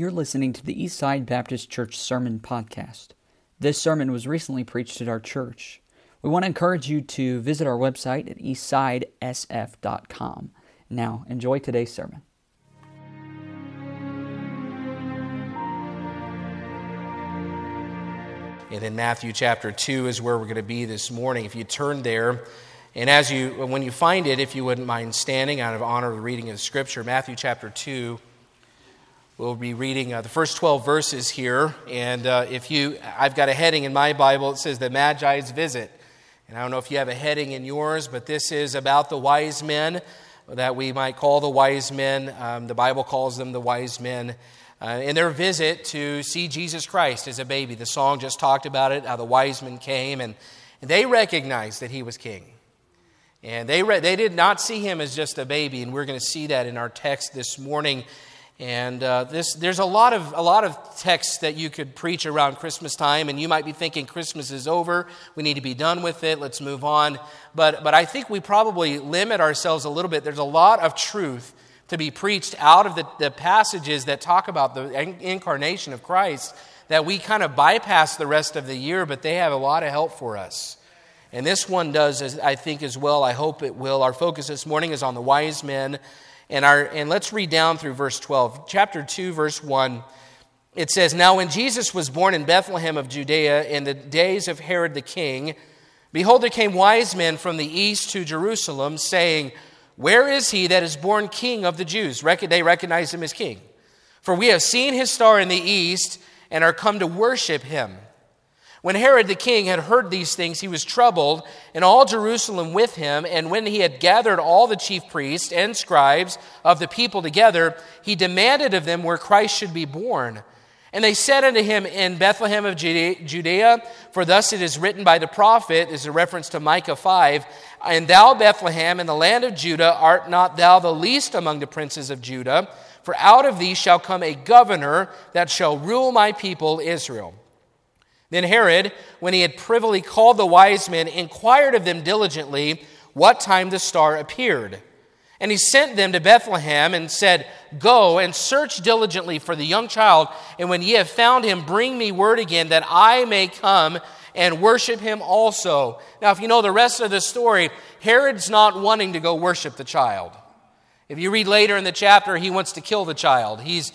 You're listening to the Eastside Baptist Church Sermon Podcast. This sermon was recently preached at our church. We want to encourage you to visit our website at Eastsidesf.com. Now, enjoy today's sermon. And then Matthew chapter 2 is where we're going to be this morning. If you turn there, and when you find it, if you wouldn't mind standing out of honor of the reading of the Scripture, Matthew chapter 2, we'll be reading the first 12 verses here. And I've got a heading in my Bible. It says the Magi's visit. And I don't know if you have a heading in yours, but this is about the wise men that we might call the wise men. The Bible calls them the wise men. In their visit to see Jesus Christ as a baby. The song just talked about it, how the wise men came, and they recognized that he was king. And they did not see him as just a baby, and we're going to see that in our text this morning. And there's a lot of texts that you could preach around Christmas time, and you might be thinking Christmas is over, we need to be done with it, let's move on. But I think we probably limit ourselves a little bit. There's a lot of truth to be preached out of the passages that talk about the incarnation of Christ, that we kind of bypass the rest of the year, but they have a lot of help for us. And this one does, I think, as well. I hope it will. Our focus this morning is on the wise men. And let's read down through verse 12. Chapter 2, verse 1, it says, "Now when Jesus was born in Bethlehem of Judea in the days of Herod the king, behold, there came wise men from the east to Jerusalem, saying, 'Where is he that is born king of the Jews?'" They recognize him as king. "For we have seen his star in the east and are come to worship him." When Herod the king had heard these things, he was troubled, and all Jerusalem with him. And when he had gathered all the chief priests and scribes of the people together, he demanded of them where Christ should be born. And they said unto him, "In Bethlehem of Judea, for thus it is written by the prophet," is a reference to Micah 5, "And thou, Bethlehem, in the land of Judah, art not thou the least among the princes of Judah? For out of thee shall come a governor that shall rule my people Israel." Then Herod, when he had privily called the wise men, inquired of them diligently what time the star appeared. And he sent them to Bethlehem and said, "Go and search diligently for the young child, and when ye have found him, bring me word again that I may come and worship him also." Now, if you know the rest of the story, Herod's not wanting to go worship the child. If you read later in the chapter, he wants to kill the child. He's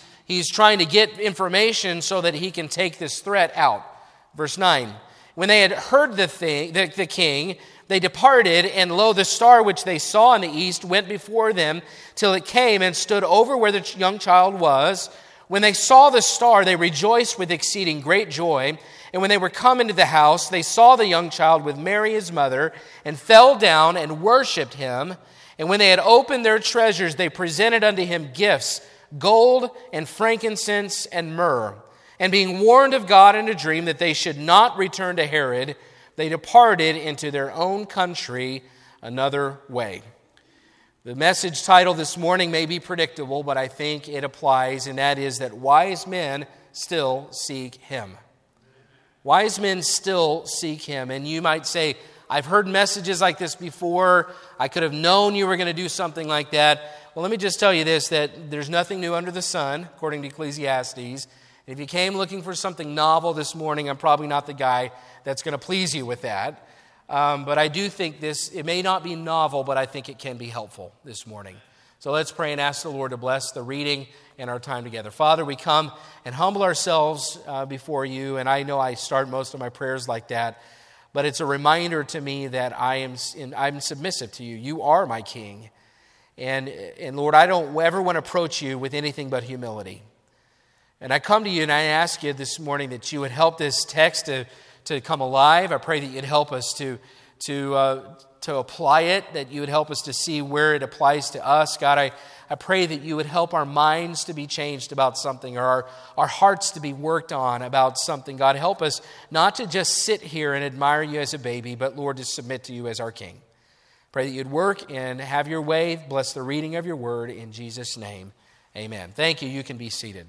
trying to get information so that he can take this threat out. Verse 9, "When they had heard the king, they departed, and lo, the star which they saw in the east went before them till it came and stood over where the young child was. When they saw the star, they rejoiced with exceeding great joy. And when they were come into the house, they saw the young child with Mary his mother, and fell down and worshipped him. And when they had opened their treasures, they presented unto him gifts, gold and frankincense and myrrh. And being warned of God in a dream that they should not return to Herod, they departed into their own country another way." The message title this morning may be predictable, but I think it applies, and that is that wise men still seek him. Wise men still seek him. And you might say, "I've heard messages like this before. I could have known you were going to do something like that." Well, let me just tell you this, that there's nothing new under the sun, according to Ecclesiastes. If you came looking for something novel this morning, I'm probably not the guy that's going to please you with that. But I do think it may not be novel, but I think it can be helpful this morning. So let's pray and ask the Lord to bless the reading and our time together. Father, we come and humble ourselves before you, and I know I start most of my prayers like that, but it's a reminder to me that I'm submissive to you. You are my king. And Lord, I don't ever want to approach you with anything but humility. And I come to you and I ask you this morning that you would help this text to come alive. I pray that you'd help us to apply it, that you would help us to see where it applies to us. God, I pray that you would help our minds to be changed about something, or our hearts to be worked on about something. God, help us not to just sit here and admire you as a baby, but Lord, to submit to you as our King. Pray that you'd work and have your way. Bless the reading of your word in Jesus' name. Amen. Thank you. You can be seated.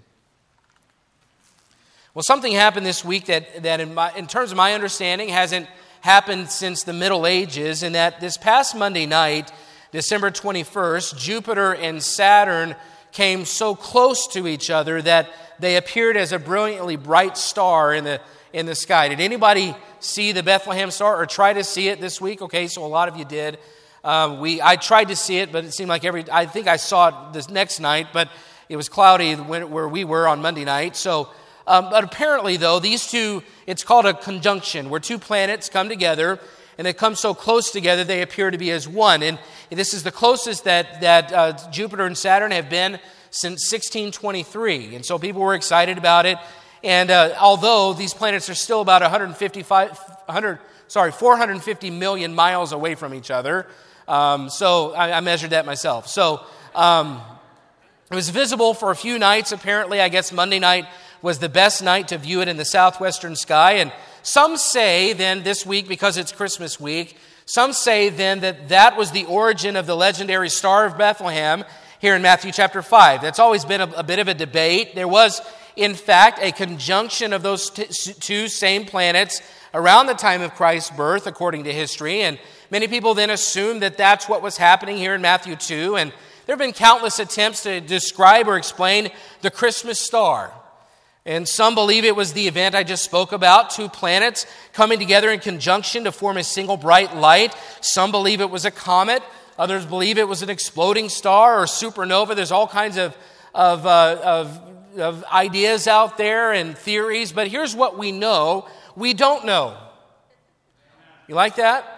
Well, something happened this week that in terms of my understanding, hasn't happened since the Middle Ages, and that this past Monday night, December 21st, Jupiter and Saturn came so close to each other that they appeared as a brilliantly bright star in the sky. Did anybody see the Bethlehem star or try to see it this week? Okay, so a lot of you did. I tried to see it, but it seemed like I think I saw it this next night, but it was cloudy where we were on Monday night. So, but apparently though, these two, it's called a conjunction, where two planets come together and they come so close together they appear to be as one. And this is the closest that Jupiter and Saturn have been since 1623. And so people were excited about it. And although these planets are still about 450 million miles away from each other, so I measured that myself. So it was visible for a few nights. Apparently, I guess Monday night was the best night to view it in the southwestern sky. And some say then this week, because it's Christmas week, some say then that was the origin of the legendary Star of Bethlehem here in Matthew chapter 5. That's always been a bit of a debate. There was, in fact, a conjunction of those two same planets around the time of Christ's birth, according to history. And many people then assume that that's what was happening here in Matthew 2. And there have been countless attempts to describe or explain the Christmas star. And some believe it was the event I just spoke about, two planets coming together in conjunction to form a single bright light. Some believe it was a comet. Others believe it was an exploding star or supernova. There's all kinds of ideas out there and theories. But here's what we know. We don't know. You like that?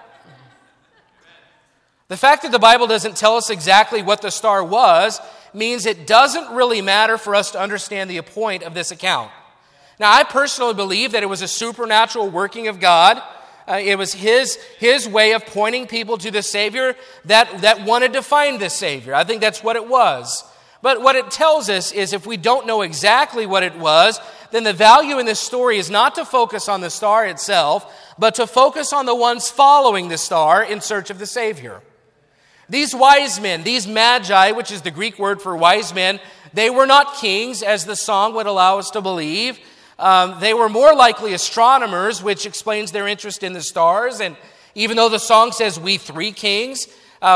The fact that the Bible doesn't tell us exactly what the star was means it doesn't really matter for us to understand the point of this account. Now, I personally believe that it was a supernatural working of God. It was his way of pointing people to the Savior that wanted to find the Savior. I think that's what it was. But what it tells us is if we don't know exactly what it was, then the value in this story is not to focus on the star itself, but to focus on the ones following the star in search of the Savior. These wise men, these magi, which is the Greek word for wise men, they were not kings, as the song would allow us to believe. They were more likely astronomers, which explains their interest in the stars. And even though the song says, "We three kings,"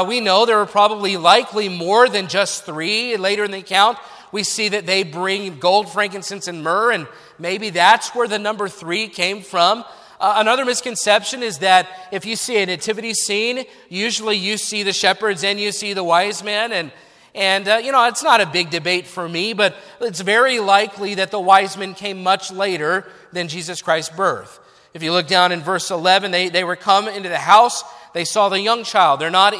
we know there were probably likely more than just three. Later in the account, we see that they bring gold, frankincense, and myrrh, and maybe that's where the number three came from. Another misconception is that if you see a nativity scene, usually you see the shepherds and you see the wise men. And it's not a big debate for me, but it's very likely that the wise men came much later than Jesus Christ's birth. If you look down in verse 11, they were come into the house. They saw the young child. They're not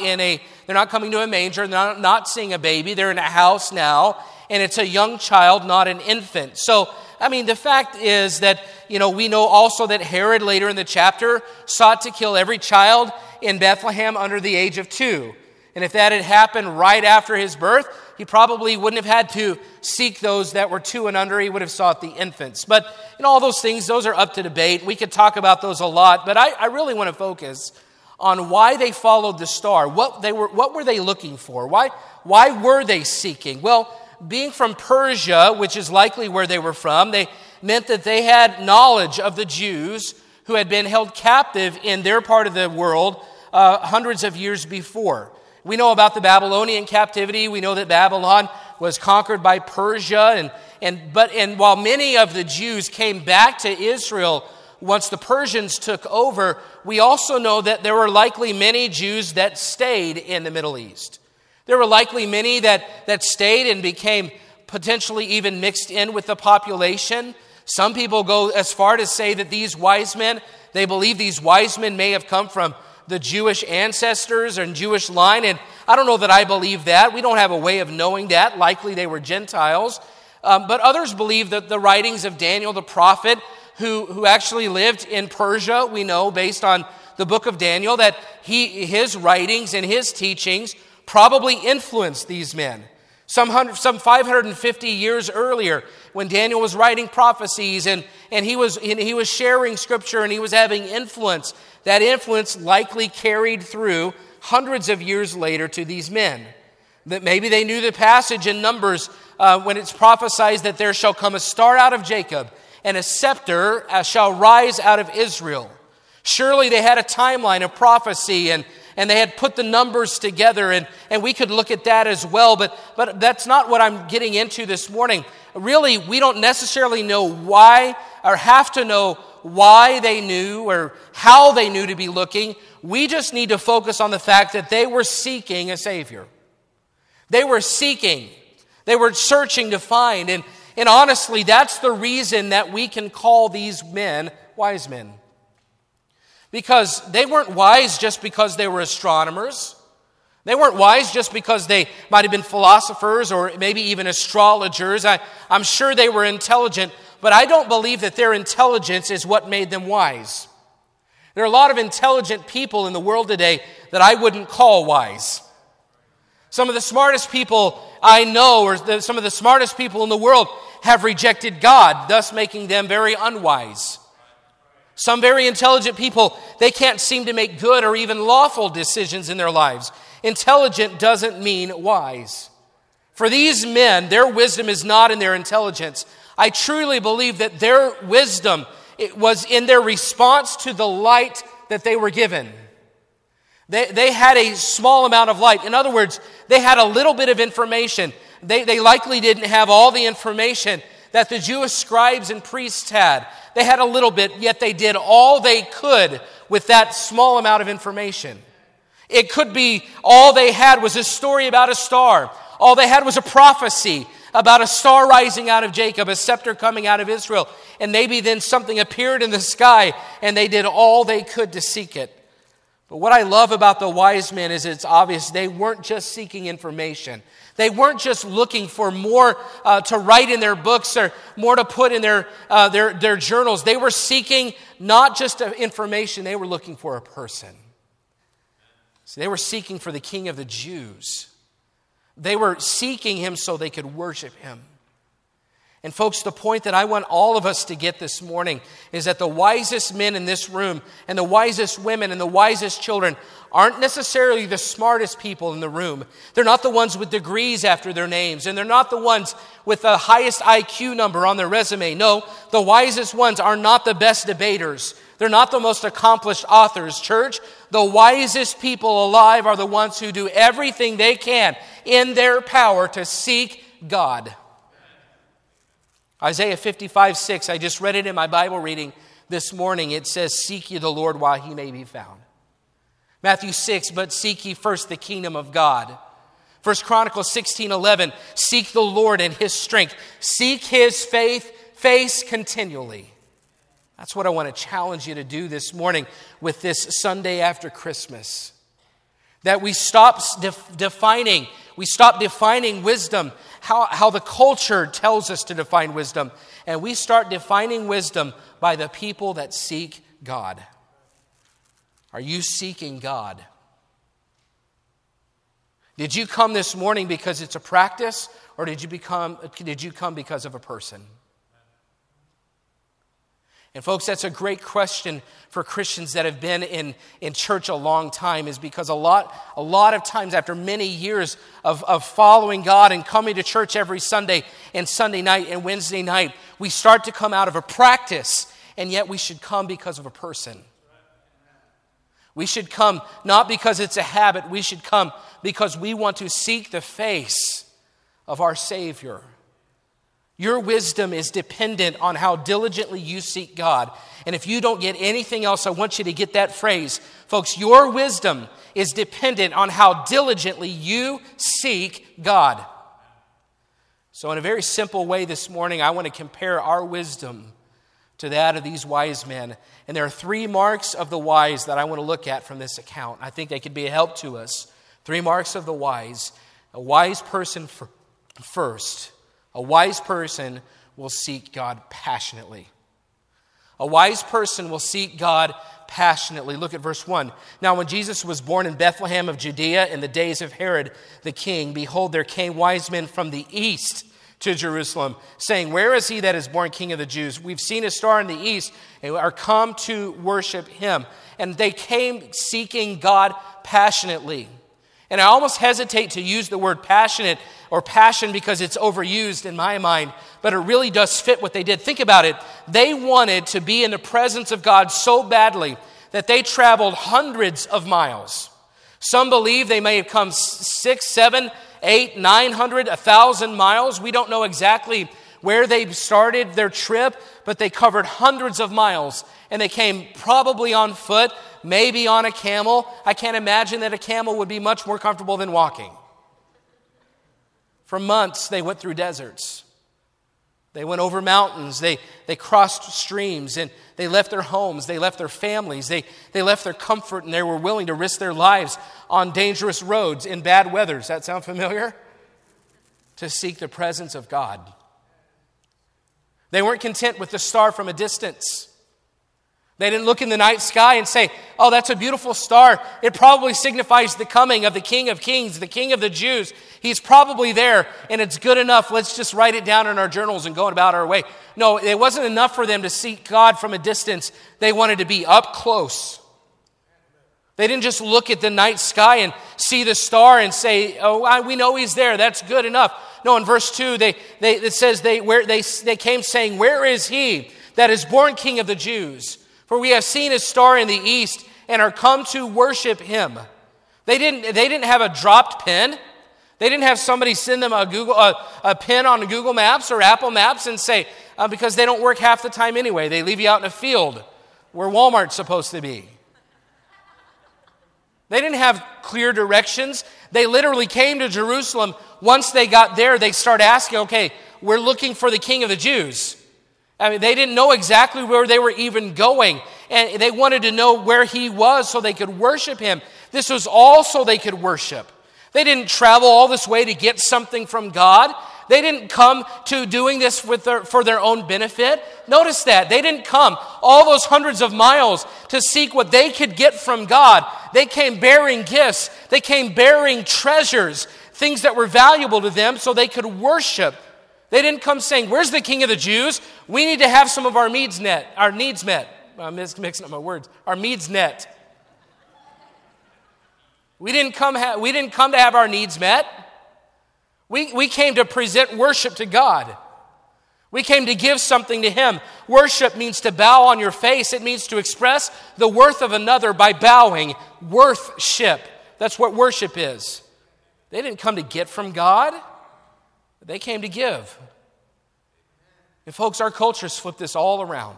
coming to a manger. They're not seeing a baby. They're in a house now. And it's a young child, not an infant. So, I mean, the fact is that, we know also that Herod later in the chapter sought to kill every child in Bethlehem under the age of 2. And if that had happened right after his birth, he probably wouldn't have had to seek those that were 2 and under. He would have sought the infants. But all those things, those are up to debate. We could talk about those a lot. But I really want to focus on why they followed the star. What were they looking for? Why were they seeking? Well, being from Persia, which is likely where they were from, they meant that they had knowledge of the Jews who had been held captive in their part of the world hundreds of years before. We know about the Babylonian captivity. We know that Babylon was conquered by Persia. And while many of the Jews came back to Israel once the Persians took over, we also know that there were likely many Jews that stayed in the Middle East. There were likely many that stayed and became potentially even mixed in with the population. Some people go as far to say that these wise men may have come from the Jewish ancestors and Jewish line. And I don't know that I believe that. We don't have a way of knowing that. Likely they were Gentiles. But others believe that the writings of Daniel the prophet, who actually lived in Persia, we know based on the book of Daniel, that his writings and his teachings probably influenced these men. Some 550 years earlier, when Daniel was writing prophecies and he was sharing scripture and he was having influence, that influence likely carried through hundreds of years later to these men. That maybe they knew the passage in Numbers when it's prophesied that there shall come a star out of Jacob and a scepter shall rise out of Israel. Surely they had a timeline of prophecy and and they had put the numbers together, and we could look at that as well, but that's not what I'm getting into this morning. Really, we don't necessarily know why or have to know why they knew or how they knew to be looking. We just need to focus on the fact that they were seeking a Savior. They were seeking. They were searching to find. And honestly, that's the reason that we can call these men wise men. Because they weren't wise just because they were astronomers. They weren't wise just because they might have been philosophers or maybe even astrologers. I'm sure they were intelligent, but I don't believe that their intelligence is what made them wise. There are a lot of intelligent people in the world today that I wouldn't call wise. Some of the smartest people I know, or some of the smartest people in the world, have rejected God, thus making them very unwise. Some very intelligent people, they can't seem to make good or even lawful decisions in their lives. Intelligent doesn't mean wise. For these men, their wisdom is not in their intelligence. I truly believe that their wisdom, it was in their response to the light that they were given. They had a small amount of light. In other words, they had a little bit of information. They likely didn't have all the information that the Jewish scribes and priests had. They had a little bit, yet they did all they could with that small amount of information. It could be all they had was a story about a star. All they had was a prophecy about a star rising out of Jacob, a scepter coming out of Israel. And maybe then something appeared in the sky, and they did all they could to seek it. But what I love about the wise men is it's obvious they weren't just seeking information. They weren't just looking for more to write in their books or more to put in their journals. They were seeking not just information, they were looking for a person. So they were seeking for the King of the Jews. They were seeking him so they could worship him. And folks, the point that I want all of us to get this morning is that the wisest men in this room and the wisest women and the wisest children aren't necessarily the smartest people in the room. They're not the ones with degrees after their names, and they're not the ones with the highest IQ number on their resume. No, the wisest ones are not the best debaters. They're not the most accomplished authors. Church, the wisest people alive are the ones who do everything they can in their power to seek God. Isaiah 55:6, I just read it in my Bible reading this morning. It says, seek ye the Lord while he may be found. Matthew 6, but seek ye first the kingdom of God. 1 Chronicles 16:11, seek the Lord and his strength. Seek his face continually. That's what I want to challenge you to do this morning with this Sunday after Christmas. That we stop defining. We stop defining wisdom, how the culture tells us to define wisdom. And we start defining wisdom by the people that seek God. Are you seeking God? Did you come this morning because it's a practice, or did you come because of a person? And folks, that's a great question for Christians that have been in church a long time, is because a lot of times after many years of following God and coming to church every Sunday and Sunday night and Wednesday night, we start to come out of a practice, and yet we should come because of a person. We should come not because it's a habit. We should come because we want to seek the face of our Savior. Your wisdom is dependent on how diligently you seek God. And if you don't get anything else, I want you to get that phrase. Folks, your wisdom is dependent on how diligently you seek God. So in a very simple way this morning, I want to compare our wisdom to that of these wise men. And there are three marks of the wise that I want to look at from this account. I think they could be a help to us. Three marks of the wise. A wise person first. A wise person will seek God passionately. A wise person will seek God passionately. Look at verse 1. Now when Jesus was born in Bethlehem of Judea in the days of Herod the king, behold, there came wise men from the east to Jerusalem, saying, where is he that is born King of the Jews? We've seen a star in the east and are come to worship him. And they came seeking God passionately. And I almost hesitate to use the word passionate or passion because it's overused in my mind, but it really does fit what they did. Think about it. They wanted to be in the presence of God so badly that they traveled hundreds of miles. Some believe they may have come 600, 700, 800, 900, 1,000 miles. We don't know exactly where they started their trip, but they covered hundreds of miles, and they came probably on foot, maybe on a camel. I can't imagine that a camel would be much more comfortable than walking. For months, they went through deserts. They went over mountains. They crossed streams, and they left their homes. They left their families. They left their comfort, and they were willing to risk their lives on dangerous roads in bad weather. Does that sound familiar? To seek the presence of God. They weren't content with the star from a distance. They didn't look in the night sky and say, oh, that's a beautiful star. It probably signifies the coming of the King of Kings, the King of the Jews. He's probably there, and it's good enough. Let's just write it down in our journals and go about our way. No, it wasn't enough for them to seek God from a distance. They wanted to be up close. They didn't just look at the night sky and see the star and say, oh, we know he's there. That's good enough. No, in verse 2, it says they came saying, where is he that is born King of the Jews? For we have seen his star in the east and are come to worship him. They didn't have a dropped pen. They didn't have somebody send them a pen on Google Maps or Apple Maps and say, because they don't work half the time anyway. They leave you out in a field where Walmart's supposed to be. They didn't have clear directions. They literally came to Jerusalem. Once they got there, they start asking, okay, we're looking for the King of the Jews. I mean, they didn't know exactly where they were even going. And they wanted to know where he was so they could worship him. This was all so they could worship. They didn't travel all this way to get something from God. They didn't come to doing this for their own benefit. Notice that. They didn't come all those hundreds of miles to seek what they could get from God. They came bearing gifts. They came bearing treasures, things that were valuable to them so they could worship. They didn't come saying, where's the King of the Jews? We need to have some of our needs met. I'm mixing up my words. Our needs met. We didn't come to have our needs met. We came to present worship to God. We came to give something to him. Worship means to bow on your face. It means to express the worth of another by bowing. Worthship. That's what worship is. They didn't come to get from God. They came to give. And folks, our culture's flipped this all around.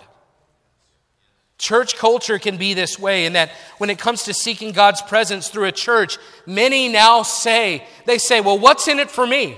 Church culture can be this way in that when it comes to seeking God's presence through a church, many now say, well, what's in it for me?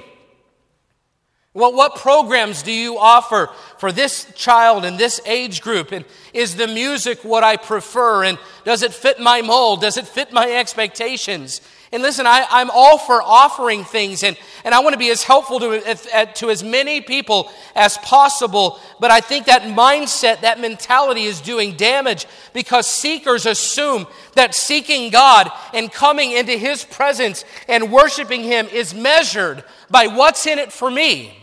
Well, what programs do you offer for this child and this age group? And is the music what I prefer? And does it fit my mold? Does it fit my expectations? And listen, I'm all for offering things, and I want to be as helpful to as many people as possible. But I think that mindset, that mentality is doing damage because seekers assume that seeking God and coming into his presence and worshiping him is measured by what's in it for me.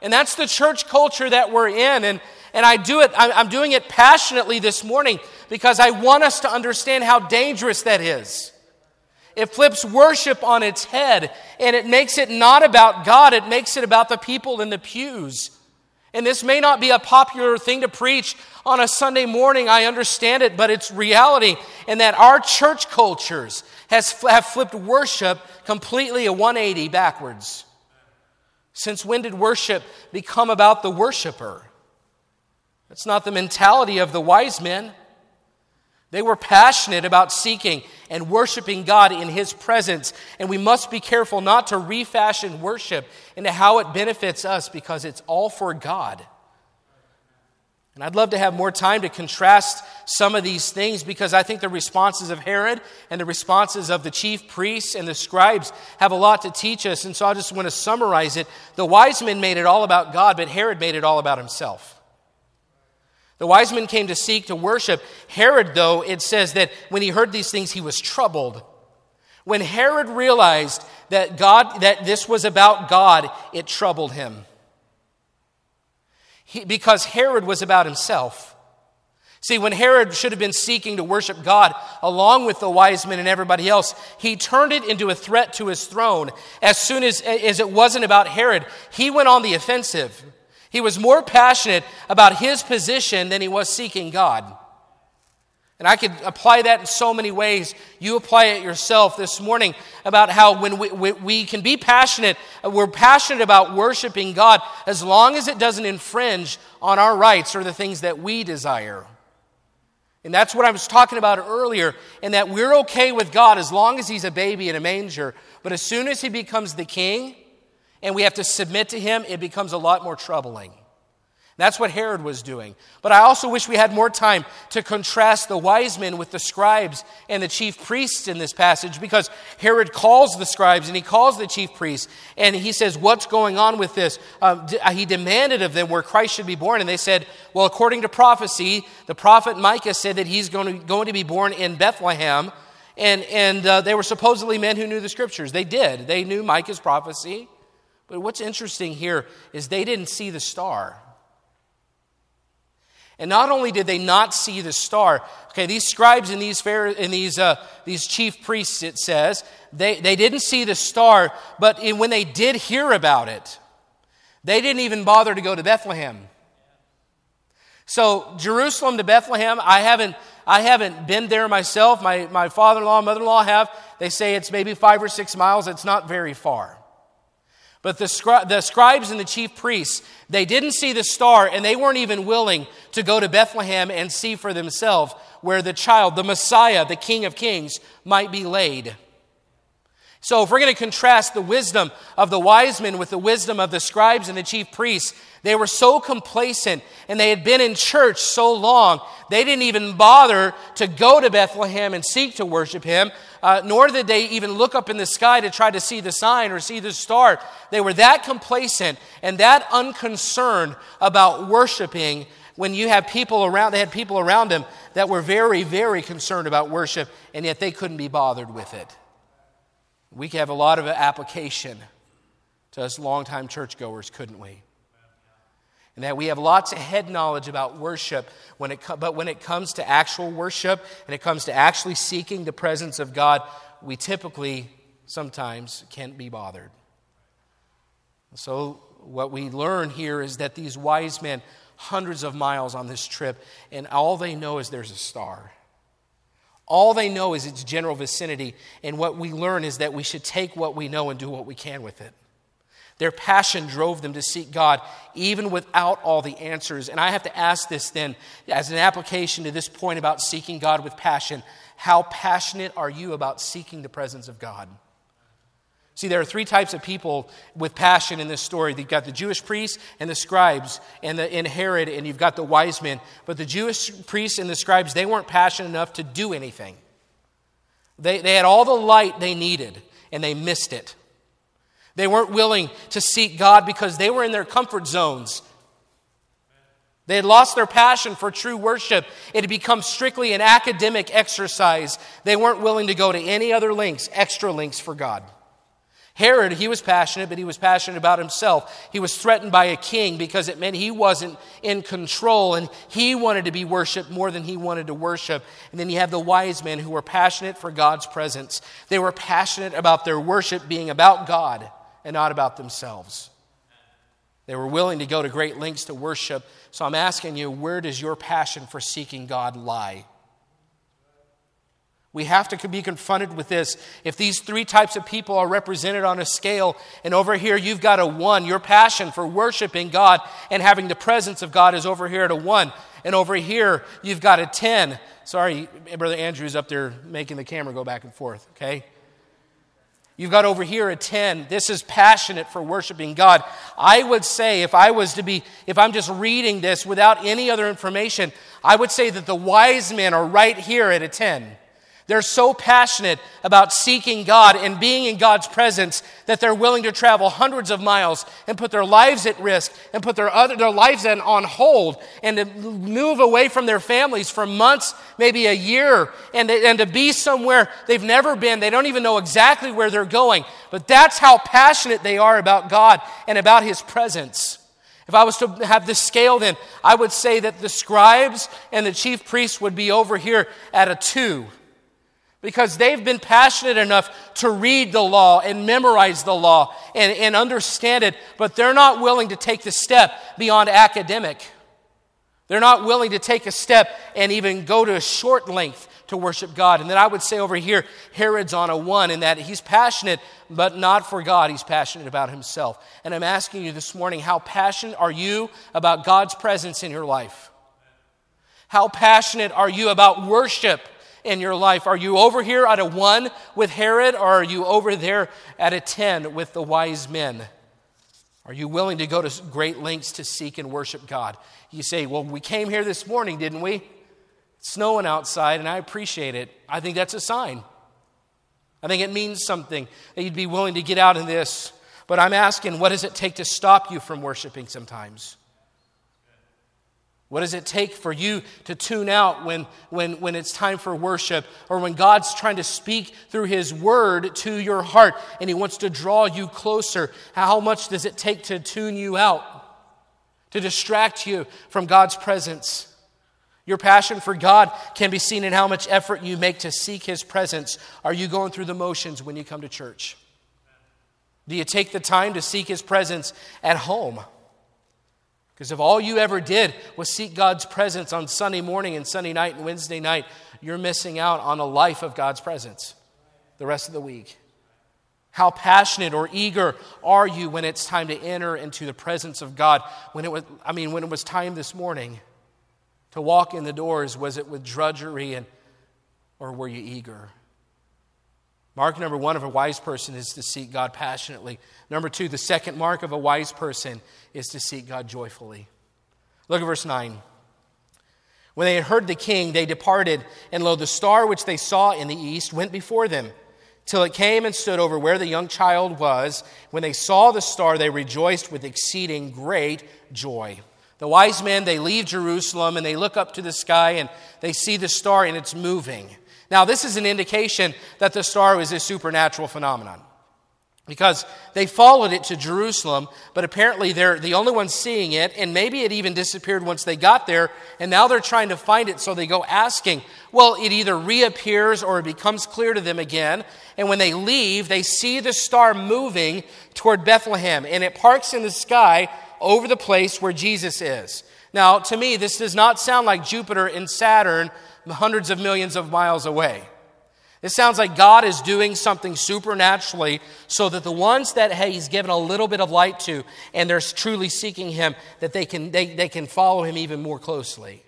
And that's the church culture that we're in. And I'm doing it passionately this morning because I want us to understand how dangerous that is. It flips worship on its head, and it makes it not about God. It makes it about the people in the pews. And this may not be a popular thing to preach on a Sunday morning. I understand it, but it's reality in that our church cultures have flipped worship completely a 180 backwards. Since when did worship become about the worshiper? That's not the mentality of the wise men. They were passionate about seeking and worshiping God in his presence. And we must be careful not to refashion worship into how it benefits us because it's all for God. And I'd love to have more time to contrast some of these things because I think the responses of Herod and the responses of the chief priests and the scribes have a lot to teach us. And so I just want to summarize it. The wise men made it all about God, but Herod made it all about himself. The wise men came to seek, to worship. Herod, though, it says that when he heard these things, he was troubled. When Herod realized that this was about God, it troubled him. Because Herod was about himself. See, when Herod should have been seeking to worship God along with the wise men and everybody else, he turned it into a threat to his throne. As soon as it wasn't about Herod, he went on the offensive. He was more passionate about his position than he was seeking God. And I could apply that in so many ways. You apply it yourself this morning about how when we can be passionate, we're passionate about worshiping God as long as it doesn't infringe on our rights or the things that we desire. And that's what I was talking about earlier, and that we're okay with God as long as he's a baby in a manger. But as soon as he becomes the king and we have to submit to him, it becomes a lot more troubling. That's what Herod was doing. But I also wish we had more time to contrast the wise men with the scribes and the chief priests in this passage, because Herod calls the scribes and he calls the chief priests and he says, what's going on with this? He demanded of them where Christ should be born. And they said, well, according to prophecy, the prophet Micah said that he's going to be born in Bethlehem. And they were supposedly men who knew the scriptures. They did. They knew Micah's prophecy. But what's interesting here is they didn't see the star. And not only did they not see the star, okay, these scribes and these chief priests, it says, they didn't see the star, but when they did hear about it, they didn't even bother to go to Bethlehem. So Jerusalem to Bethlehem, I haven't been there myself. My father-in-law and mother-in-law have. They say it's maybe 5 or 6 miles. It's not very far. But the scribes and the chief priests, they didn't see the star, and they weren't even willing to go to Bethlehem and see for themselves where the child, the Messiah, the King of Kings, might be laid. So if we're going to contrast the wisdom of the wise men with the wisdom of the scribes and the chief priests, they were so complacent, and they had been in church so long, they didn't even bother to go to Bethlehem and seek to worship him, nor did they even look up in the sky to try to see the sign or see the star. They were that complacent and that unconcerned about worshiping when you have people around. They had people around them that were very, very concerned about worship, and yet they couldn't be bothered with it. We could have a lot of application to us longtime churchgoers, couldn't we? And that we have lots of head knowledge about worship, but when it comes to actual worship and it comes to actually seeking the presence of God, we typically, sometimes, can't be bothered. So what we learn here is that these wise men, hundreds of miles on this trip, and all they know is there's a star. All they know is its general vicinity, and what we learn is that we should take what we know and do what we can with it. Their passion drove them to seek God, even without all the answers. And I have to ask this then, as an application to this point about seeking God with passion: how passionate are you about seeking the presence of God? See, there are three types of people with passion in this story. You've got the Jewish priests and the scribes and Herod, and you've got the wise men. But the Jewish priests and the scribes, they weren't passionate enough to do anything. They had all the light they needed, and they missed it. They weren't willing to seek God because they were in their comfort zones. They had lost their passion for true worship. It had become strictly an academic exercise. They weren't willing to go to any other lengths, extra lengths for God. Herod, he was passionate, but he was passionate about himself. He was threatened by a king because it meant he wasn't in control, and he wanted to be worshipped more than he wanted to worship. And then you have the wise men who were passionate for God's presence. They were passionate about their worship being about God and not about themselves. They were willing to go to great lengths to worship. So I'm asking you, where does your passion for seeking God lie? We have to be confronted with this. If these three types of people are represented on a scale, and over here you've got a 1, your passion for worshiping God and having the presence of God is over here at a 1, and over here you've got a 10. Sorry, Brother Andrew's up there making the camera go back and forth, okay? You've got over here a 10. This is passionate for worshiping God. I would say if I'm just reading this without any other information, I would say that the wise men are right here at a 10. They're so passionate about seeking God and being in God's presence that they're willing to travel hundreds of miles and put their lives at risk and put their lives on hold, and to move away from their families for months, maybe a year, and to be somewhere they've never been. They don't even know exactly where they're going. But that's how passionate they are about God and about His presence. If I was to have this scale then, I would say that the scribes and the chief priests would be over here at a 2. Because they've been passionate enough to read the law and memorize the law and understand it, but they're not willing to take the step beyond academic. They're not willing to take a step and even go to a short length to worship God. And then I would say over here, Herod's on a one in that he's passionate, but not for God. He's passionate about himself. And I'm asking you this morning, how passionate are you about God's presence in your life? How passionate are you about worship in your life? Are you over here at a one with Herod, or are you over there at a 10 with the wise men? Are you willing to go to great lengths to seek and worship God? You say, well, we came here this morning, didn't we? It's snowing outside, and I appreciate it. I think that's a sign. I think it means something that you'd be willing to get out in this. But I'm asking, what does it take to stop you from worshiping sometimes? What does it take for you to tune out when it's time for worship, or when God's trying to speak through His Word to your heart and He wants to draw you closer? How much does it take to tune you out, to distract you from God's presence? Your passion for God can be seen in how much effort you make to seek His presence. Are you going through the motions when you come to church? Do you take the time to seek His presence at home? Because if all you ever did was seek God's presence on Sunday morning and Sunday night and Wednesday night, you're missing out on a life of God's presence the rest of the week. How passionate or eager are you when it's time to enter into the presence of God? When it was time this morning to walk in the doors, was it with drudgery or were you eager? Mark number one of a wise person is to seek God passionately. Number two, the second mark of a wise person is to seek God joyfully. Look at verse 9. When they had heard the king, they departed, and lo, the star which they saw in the east went before them, till it came and stood over where the young child was. When they saw the star, they rejoiced with exceeding great joy. The wise men, they leave Jerusalem, and they look up to the sky, and they see the star, and it's moving. Now, this is an indication that the star was a supernatural phenomenon, because they followed it to Jerusalem, but apparently they're the only ones seeing it, and maybe it even disappeared once they got there, and now they're trying to find it, so they go asking. Well, it either reappears or it becomes clear to them again, and when they leave, they see the star moving toward Bethlehem, and it parks in the sky over the place where Jesus is. Now, to me, this does not sound like Jupiter and Saturn hundreds of millions of miles away. It sounds like God is doing something supernaturally so that the ones that He's given a little bit of light to, and they're truly seeking Him, that they can follow Him even more closely. Amen.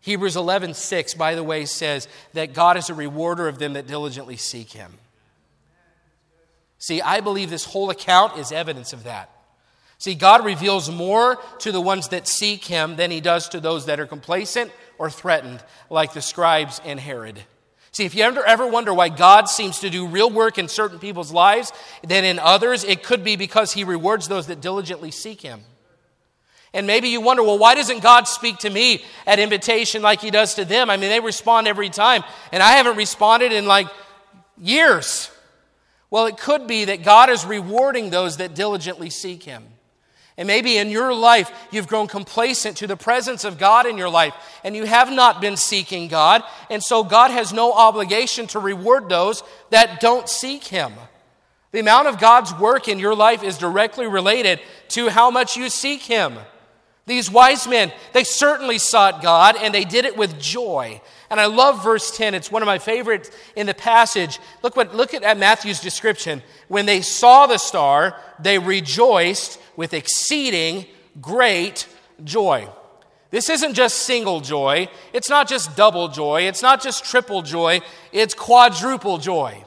Hebrews 11:6, by the way, says that God is a rewarder of them that diligently seek Him. See, I believe this whole account is evidence of that. See, God reveals more to the ones that seek Him than He does to those that are complacent or threatened, like the scribes and Herod. See, if you ever wonder why God seems to do real work in certain people's lives than in others, it could be because He rewards those that diligently seek Him. And maybe you wonder, well, why doesn't God speak to me at invitation like He does to them? I mean, they respond every time, and I haven't responded in like years. Well, it could be that God is rewarding those that diligently seek Him. And maybe in your life, you've grown complacent to the presence of God in your life, and you have not been seeking God, and so God has no obligation to reward those that don't seek Him. The amount of God's work in your life is directly related to how much you seek Him. These wise men, they certainly sought God, and they did it with joy. And I love verse 10. It's one of my favorites in the passage. Look at Matthew's description. When they saw the star, they rejoiced with exceeding great joy. This isn't just single joy. It's not just double joy. It's not just triple joy. It's quadruple joy.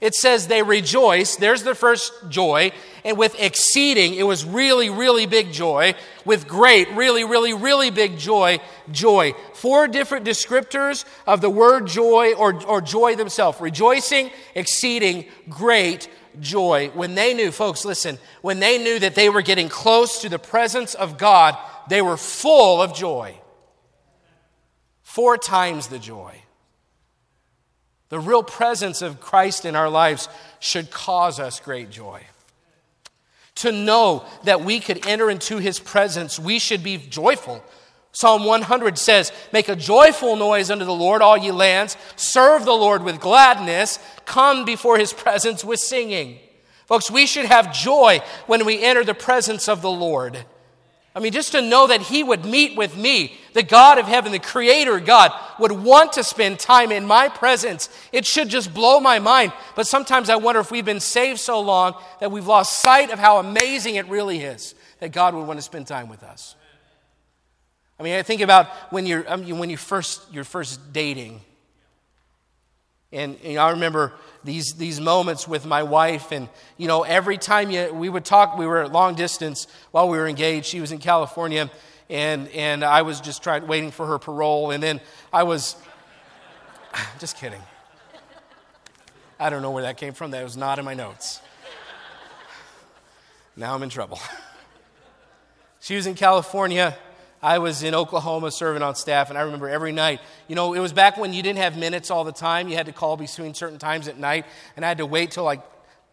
It says they rejoiced. There's the first joy. And with exceeding, it was really, really big joy. With great, really, really, really big joy, joy. Four different descriptors of the word joy or joy themselves. Rejoicing, exceeding, great joy. When they knew, folks, listen, when they knew that they were getting close to the presence of God, they were full of joy. 4 times the joy. The real presence of Christ in our lives should cause us great joy. To know that we could enter into His presence, we should be joyful. Psalm 100 says, "Make a joyful noise unto the Lord, all ye lands. Serve the Lord with gladness. Come before His presence with singing." Folks, we should have joy when we enter the presence of the Lord. I mean, just to know that he would meet with me, the God of heaven, the creator God, would want to spend time in my presence. It should just blow my mind. But sometimes I wonder if we've been saved so long that we've lost sight of how amazing it really is that God would want to spend time with us. I mean, I think about when you're first dating. And I remember these moments with my wife, and every time we would talk, we were at long distance while we were engaged. She was in California, and I was just waiting for her parole, and then I was just kidding. I don't know where that came from. That was not in my notes. Now I'm in trouble. She was in California. I was in Oklahoma serving on staff, and I remember every night, it was back when you didn't have minutes all the time. You had to call between certain times at night, and I had to wait till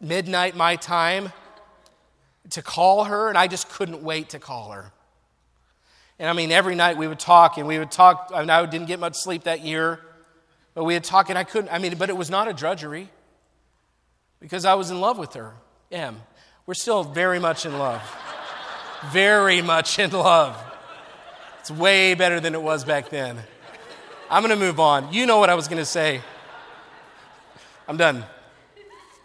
midnight my time to call her, and I just couldn't wait to call her. And every night we would talk, and I didn't get much sleep that year, but we would talk, and I couldn't, but it was not a drudgery because I was in love with her. We're still very much in love. Very much in love. It's way better than it was back then. I'm going to move on. You know what I was going to say. I'm done.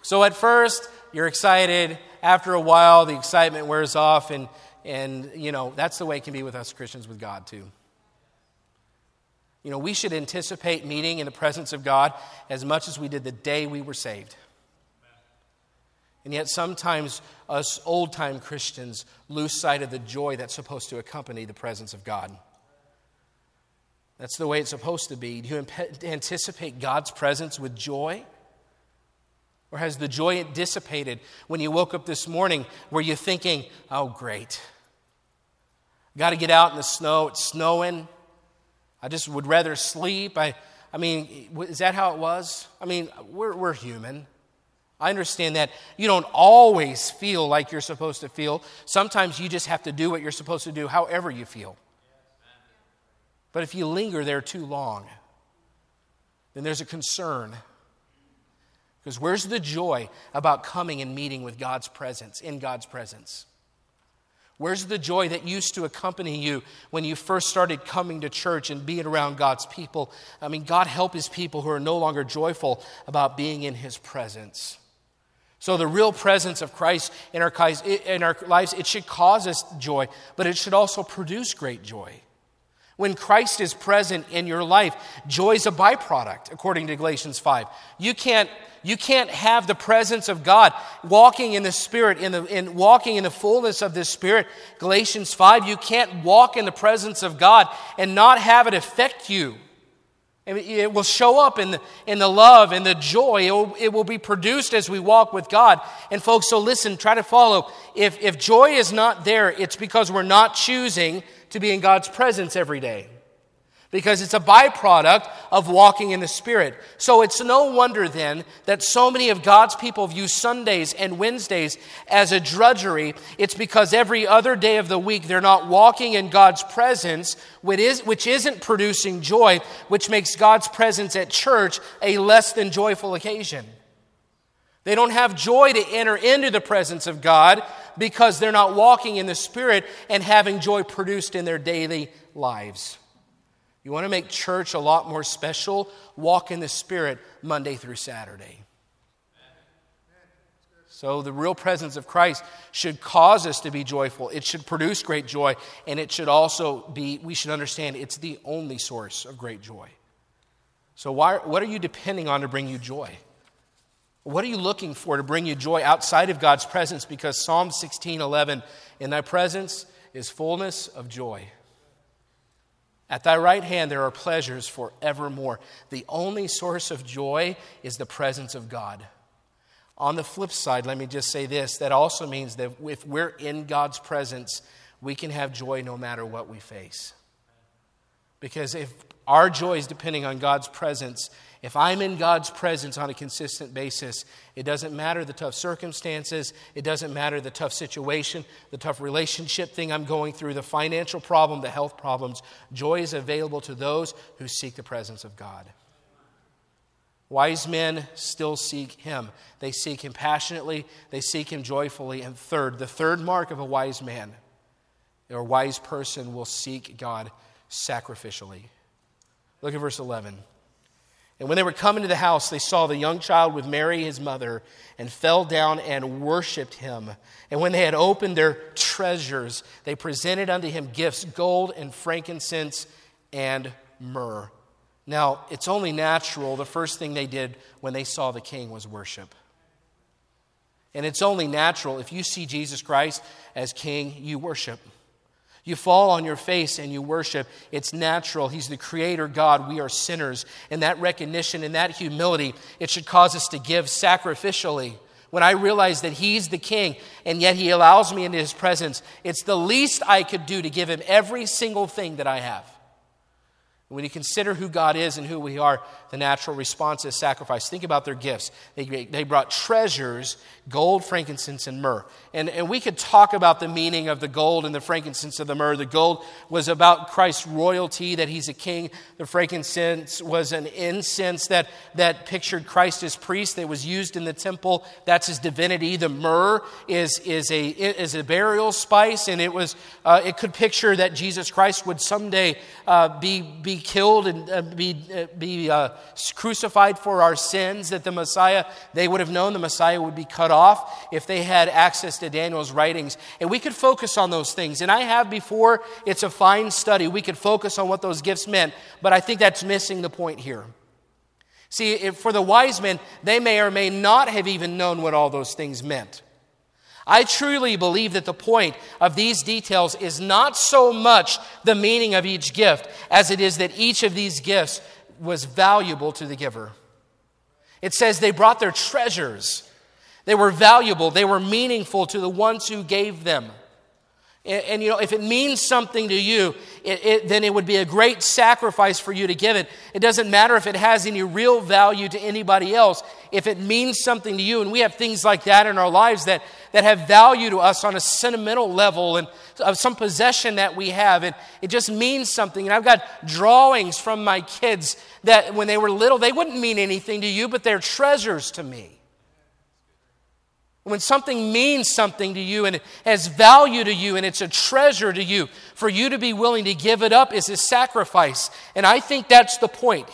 So at first, you're excited. After a while, the excitement wears off. And that's the way it can be with us Christians with God too. We should anticipate meeting in the presence of God as much as we did the day we were saved. And yet sometimes us old-time Christians lose sight of the joy that's supposed to accompany the presence of God. That's the way it's supposed to be. Do you anticipate God's presence with joy? Or has the joy dissipated when you woke up this morning? Were you thinking, oh, great. Got to get out in the snow. It's snowing. I just would rather sleep. Is that how it was? We're human. I understand that you don't always feel like you're supposed to feel. Sometimes you just have to do what you're supposed to do, however you feel. But if you linger there too long, then there's a concern. Because where's the joy about coming and meeting with God's presence, in God's presence? Where's the joy that used to accompany you when you first started coming to church and being around God's people? God help his people who are no longer joyful about being in his presence. So the real presence of Christ in our lives, it should cause us joy, but it should also produce great joy. When Christ is present in your life, joy is a byproduct, according to Galatians 5. You can't have the presence of God walking in the Spirit, walking in the fullness of the Spirit. Galatians 5, you can't walk in the presence of God and not have it affect you. It will show up in the love and the joy. It will be produced as we walk with God. And folks, so listen, try to follow. If joy is not there, it's because we're not choosing to be in God's presence every day. Because it's a byproduct of walking in the Spirit. So it's no wonder then that so many of God's people view Sundays and Wednesdays as a drudgery. It's because every other day of the week they're not walking in God's presence, which isn't producing joy, which makes God's presence at church a less than joyful occasion. They don't have joy to enter into the presence of God because they're not walking in the Spirit and having joy produced in their daily lives. You want to make church a lot more special? Walk in the Spirit Monday through Saturday. So the real presence of Christ should cause us to be joyful. It should produce great joy, and it should also be, we should understand, it's the only source of great joy. So what are you depending on to bring you joy? What are you looking for to bring you joy outside of God's presence? Because Psalm 16:11, in thy presence is fullness of joy. At thy right hand there are pleasures forevermore. The only source of joy is the presence of God. On the flip side, let me just say this. That also means that if we're in God's presence, we can have joy no matter what we face. Because if our joy is depending on God's presence, if I'm in God's presence on a consistent basis, it doesn't matter the tough circumstances, it doesn't matter the tough situation, the tough relationship thing I'm going through, the financial problem, the health problems, joy is available to those who seek the presence of God. Wise men still seek him. They seek him passionately, they seek him joyfully, and the third mark of a wise man or wise person will seek God sacrificially. Look at verse 11. And when they were come into the house, they saw the young child with Mary, his mother, and fell down and worshipped him. And when they had opened their treasures, they presented unto him gifts, gold and frankincense and myrrh. Now, it's only natural the first thing they did when they saw the king was worship. And it's only natural if you see Jesus Christ as king, you worship. You fall on your face and you worship. It's natural. He's the creator God. We are sinners. And that recognition and that humility, it should cause us to give sacrificially. When I realize that he's the king and yet he allows me into his presence, it's the least I could do to give him every single thing that I have. When you consider who God is and who we are, the natural response is sacrifice. Think about their gifts. They brought treasures, gold, frankincense, and myrrh. And we could talk about the meaning of the gold and the frankincense of the myrrh. The gold was about Christ's royalty, that he's a king. The frankincense was an incense that pictured Christ as priest that was used in the temple. That's his divinity. The myrrh is a burial spice, and it could picture that Jesus Christ would someday be killed and be crucified for our sins, that the Messiah, they would have known the Messiah would be cut off if they had access to Daniel's writings. And we could focus on those things. And I have before, it's a fine study. We could focus on what those gifts meant, but I think that's missing the point here. See, for the wise men, they may or may not have even known what all those things meant. I truly believe that the point of these details is not so much the meaning of each gift as it is that each of these gifts was valuable to the giver. It says they brought their treasures. They were valuable. They were meaningful to the ones who gave them. And you know, if it means something to you, then it would be a great sacrifice for you to give it. It doesn't matter if it has any real value to anybody else. If it means something to you, and we have things like that in our lives that have value to us on a sentimental level and of some possession that we have, and it just means something. And I've got drawings from my kids that when they were little, they wouldn't mean anything to you, but they're treasures to me. When something means something to you and it has value to you and it's a treasure to you, for you to be willing to give it up is a sacrifice. And I think that's the point.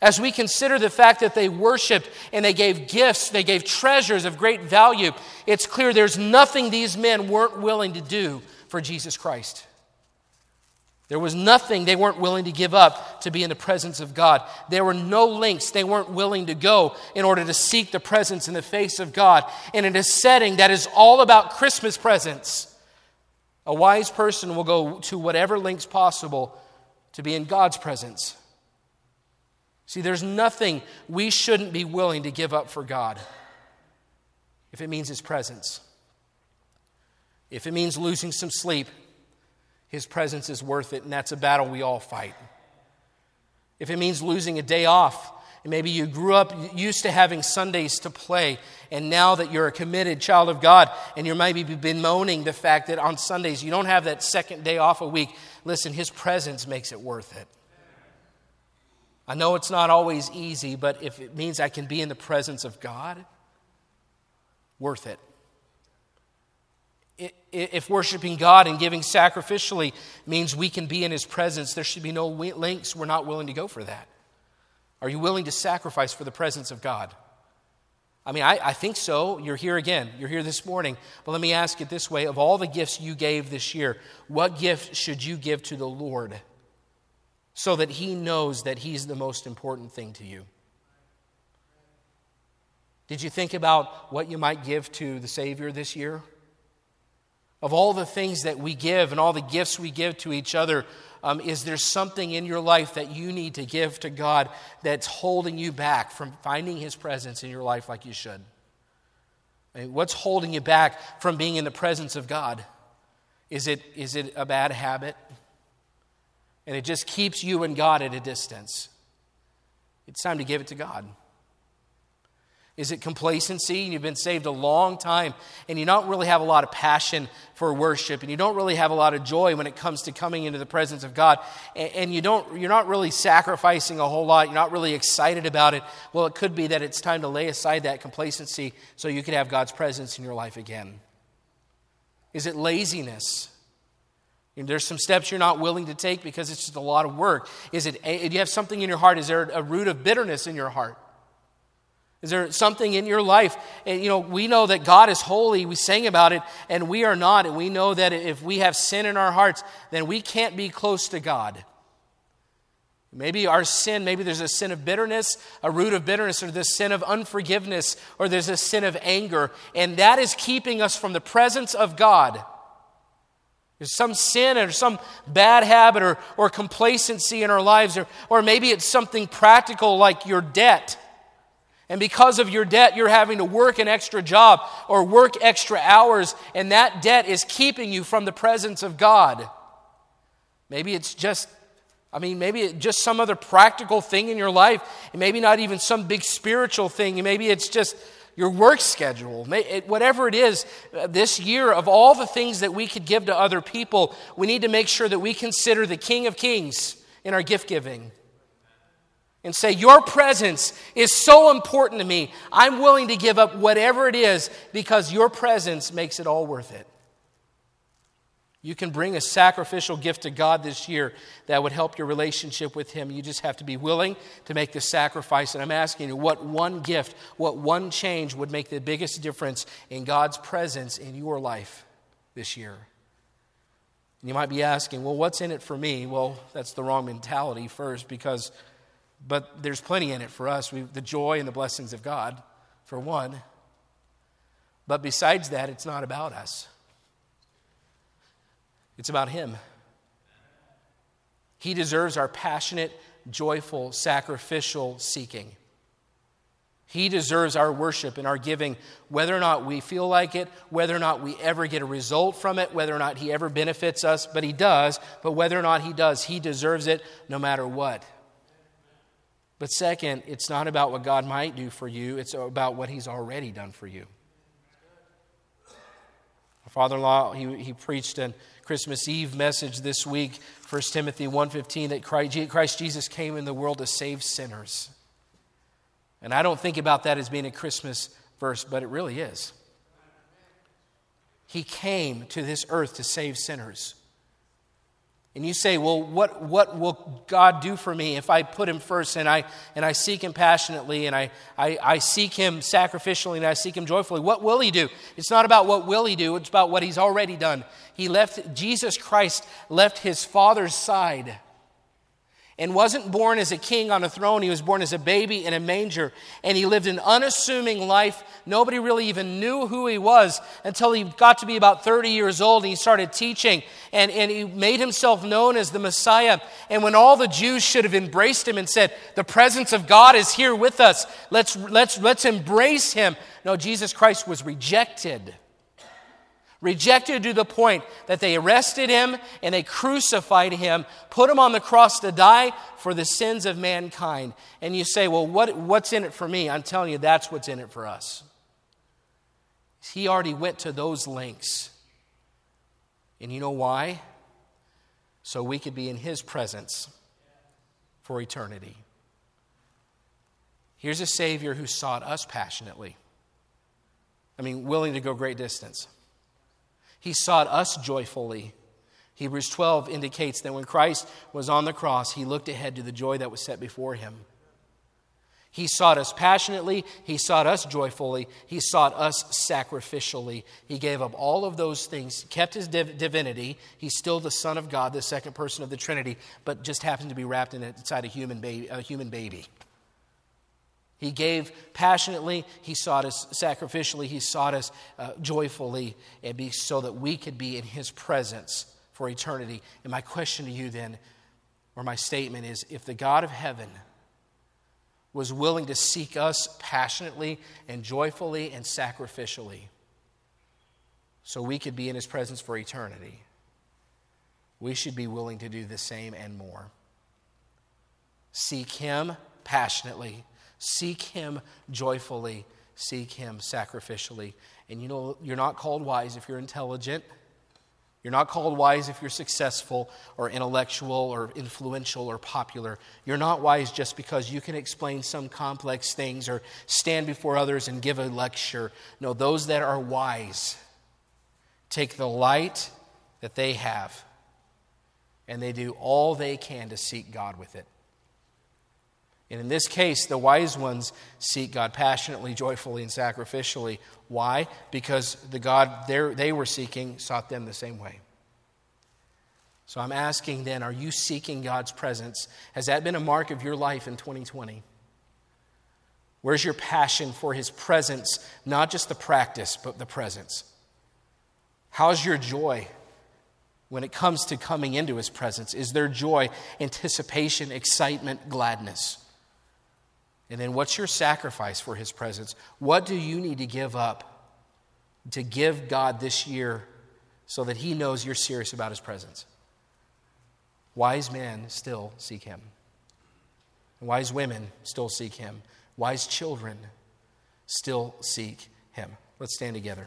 As we consider the fact that they worshiped and they gave gifts, they gave treasures of great value, it's clear there's nothing these men weren't willing to do for Jesus Christ. There was nothing they weren't willing to give up to be in the presence of God. There were no lengths they weren't willing to go in order to seek the presence and the face of God. And in a setting that is all about Christmas presents, a wise person will go to whatever lengths possible to be in God's presence. See, there's nothing we shouldn't be willing to give up for God if it means his presence. If it means losing some sleep, his presence is worth it, and that's a battle we all fight. If it means losing a day off, and maybe you grew up used to having Sundays to play, and now that you're a committed child of God, and you might be bemoaning the fact that on Sundays you don't have that second day off a week, listen, his presence makes it worth it. I know it's not always easy, but if it means I can be in the presence of God, worth it. If worshiping God and giving sacrificially means we can be in his presence, there should be no lengths we're not willing to go for that. Are you willing to sacrifice for the presence of God? I mean, I think so. You're here again. You're here this morning. But let me ask it this way. Of all the gifts you gave this year, what gift should you give to the Lord so that he knows that he's the most important thing to you? Did you think about what you might give to the Savior this year? Of all the things that we give and all the gifts we give to each other, is there something in your life that you need to give to God that's holding you back from finding his presence in your life like you should? I mean, what's holding you back from being in the presence of God? Is it a bad habit? And it just keeps you and God at a distance. It's time to give it to God. Is it complacency? You've been saved a long time and you don't really have a lot of passion for worship and you don't really have a lot of joy when it comes to coming into the presence of God and you're not really sacrificing a whole lot. You're not really excited about it. Well, it could be that it's time to lay aside that complacency so you can have God's presence in your life again. Is it laziness? There's some steps you're not willing to take because it's just a lot of work. Is it? Do you have something in your heart? Is there a root of bitterness in your heart? Is there something in your life? And, you know, we know that God is holy. We sang about it, and we are not. And we know that if we have sin in our hearts, then we can't be close to God. Maybe our sin, maybe there's a sin of bitterness, a root of bitterness, or this sin of unforgiveness, or there's a sin of anger, and that is keeping us from the presence of God. There's some sin or some bad habit or complacency in our lives, or maybe it's something practical like your debt. And because of your debt, you're having to work an extra job or work extra hours, and that debt is keeping you from the presence of God. Maybe it's just some other practical thing in your life, and maybe not even some big spiritual thing. Maybe it's just your work schedule. Whatever it is, this year, of all the things that we could give to other people, we need to make sure that we consider the King of Kings in our gift giving. And say, your presence is so important to me. I'm willing to give up whatever it is because your presence makes it all worth it. You can bring a sacrificial gift to God this year that would help your relationship with Him. You just have to be willing to make the sacrifice. And I'm asking you, what one gift, what one change would make the biggest difference in God's presence in your life this year? And you might be asking, well, what's in it for me? Well, that's the wrong mentality first, but there's plenty in it for us. The joy and the blessings of God, for one. But besides that, it's not about us. It's about Him. He deserves our passionate, joyful, sacrificial seeking. He deserves our worship and our giving, whether or not we feel like it, whether or not we ever get a result from it, whether or not He ever benefits us, but He does. But whether or not He does, He deserves it no matter what. But second, it's not about what God might do for you. It's about what He's already done for you. My father-in-law, he preached a Christmas Eve message this week, 1 Timothy 1:15, that Christ Jesus came in the world to save sinners. And I don't think about that as being a Christmas verse, but it really is. He came to this earth to save sinners. And you say, well, what will God do for me if I put Him first and I seek Him passionately and I seek Him sacrificially and I seek Him joyfully? What will He do? It's not about what will He do. It's about what He's already done. Jesus Christ left His Father's side and wasn't born as a king on a throne. He was born as a baby in a manger. And He lived an unassuming life. Nobody really even knew who He was until He got to be about 30 years old and He started teaching. And He made Himself known as the Messiah. And when all the Jews should have embraced Him and said, the presence of God is here with us. Let's embrace Him. No, Jesus Christ was rejected. Rejected to the point that they arrested Him and they crucified Him, put Him on the cross to die for the sins of mankind. And you say, well, what's in it for me? I'm telling you, that's what's in it for us. He already went to those lengths. And you know why? So we could be in His presence for eternity. Here's a Savior who sought us passionately. Willing to go great distance. He sought us joyfully. Hebrews 12 indicates that when Christ was on the cross, He looked ahead to the joy that was set before Him. He sought us passionately. He sought us joyfully. He sought us sacrificially. He gave up all of those things, kept His divinity. He's still the Son of God, the second person of the Trinity, but just happened to be wrapped inside a human baby. He gave passionately, He sought us sacrificially, He sought us joyfully, so that we could be in His presence for eternity. And my question to you then, or my statement is, if the God of heaven was willing to seek us passionately and joyfully and sacrificially, so we could be in His presence for eternity, we should be willing to do the same and more. Seek Him passionately. Seek Him joyfully. Seek Him sacrificially. And you know, you're not called wise if you're intelligent. You're not called wise if you're successful or intellectual or influential or popular. You're not wise just because you can explain some complex things or stand before others and give a lecture. No, those that are wise take the light that they have and they do all they can to seek God with it. And in this case, the wise ones seek God passionately, joyfully, and sacrificially. Why? Because the God they were seeking sought them the same way. So I'm asking then, are you seeking God's presence? Has that been a mark of your life in 2020? Where's your passion for His presence? Not just the practice, but the presence. How's your joy when it comes to coming into His presence? Is there joy, anticipation, excitement, gladness? And then what's your sacrifice for His presence? What do you need to give up to give God this year so that He knows you're serious about His presence? Wise men still seek Him. Wise women still seek Him. Wise children still seek Him. Let's stand together.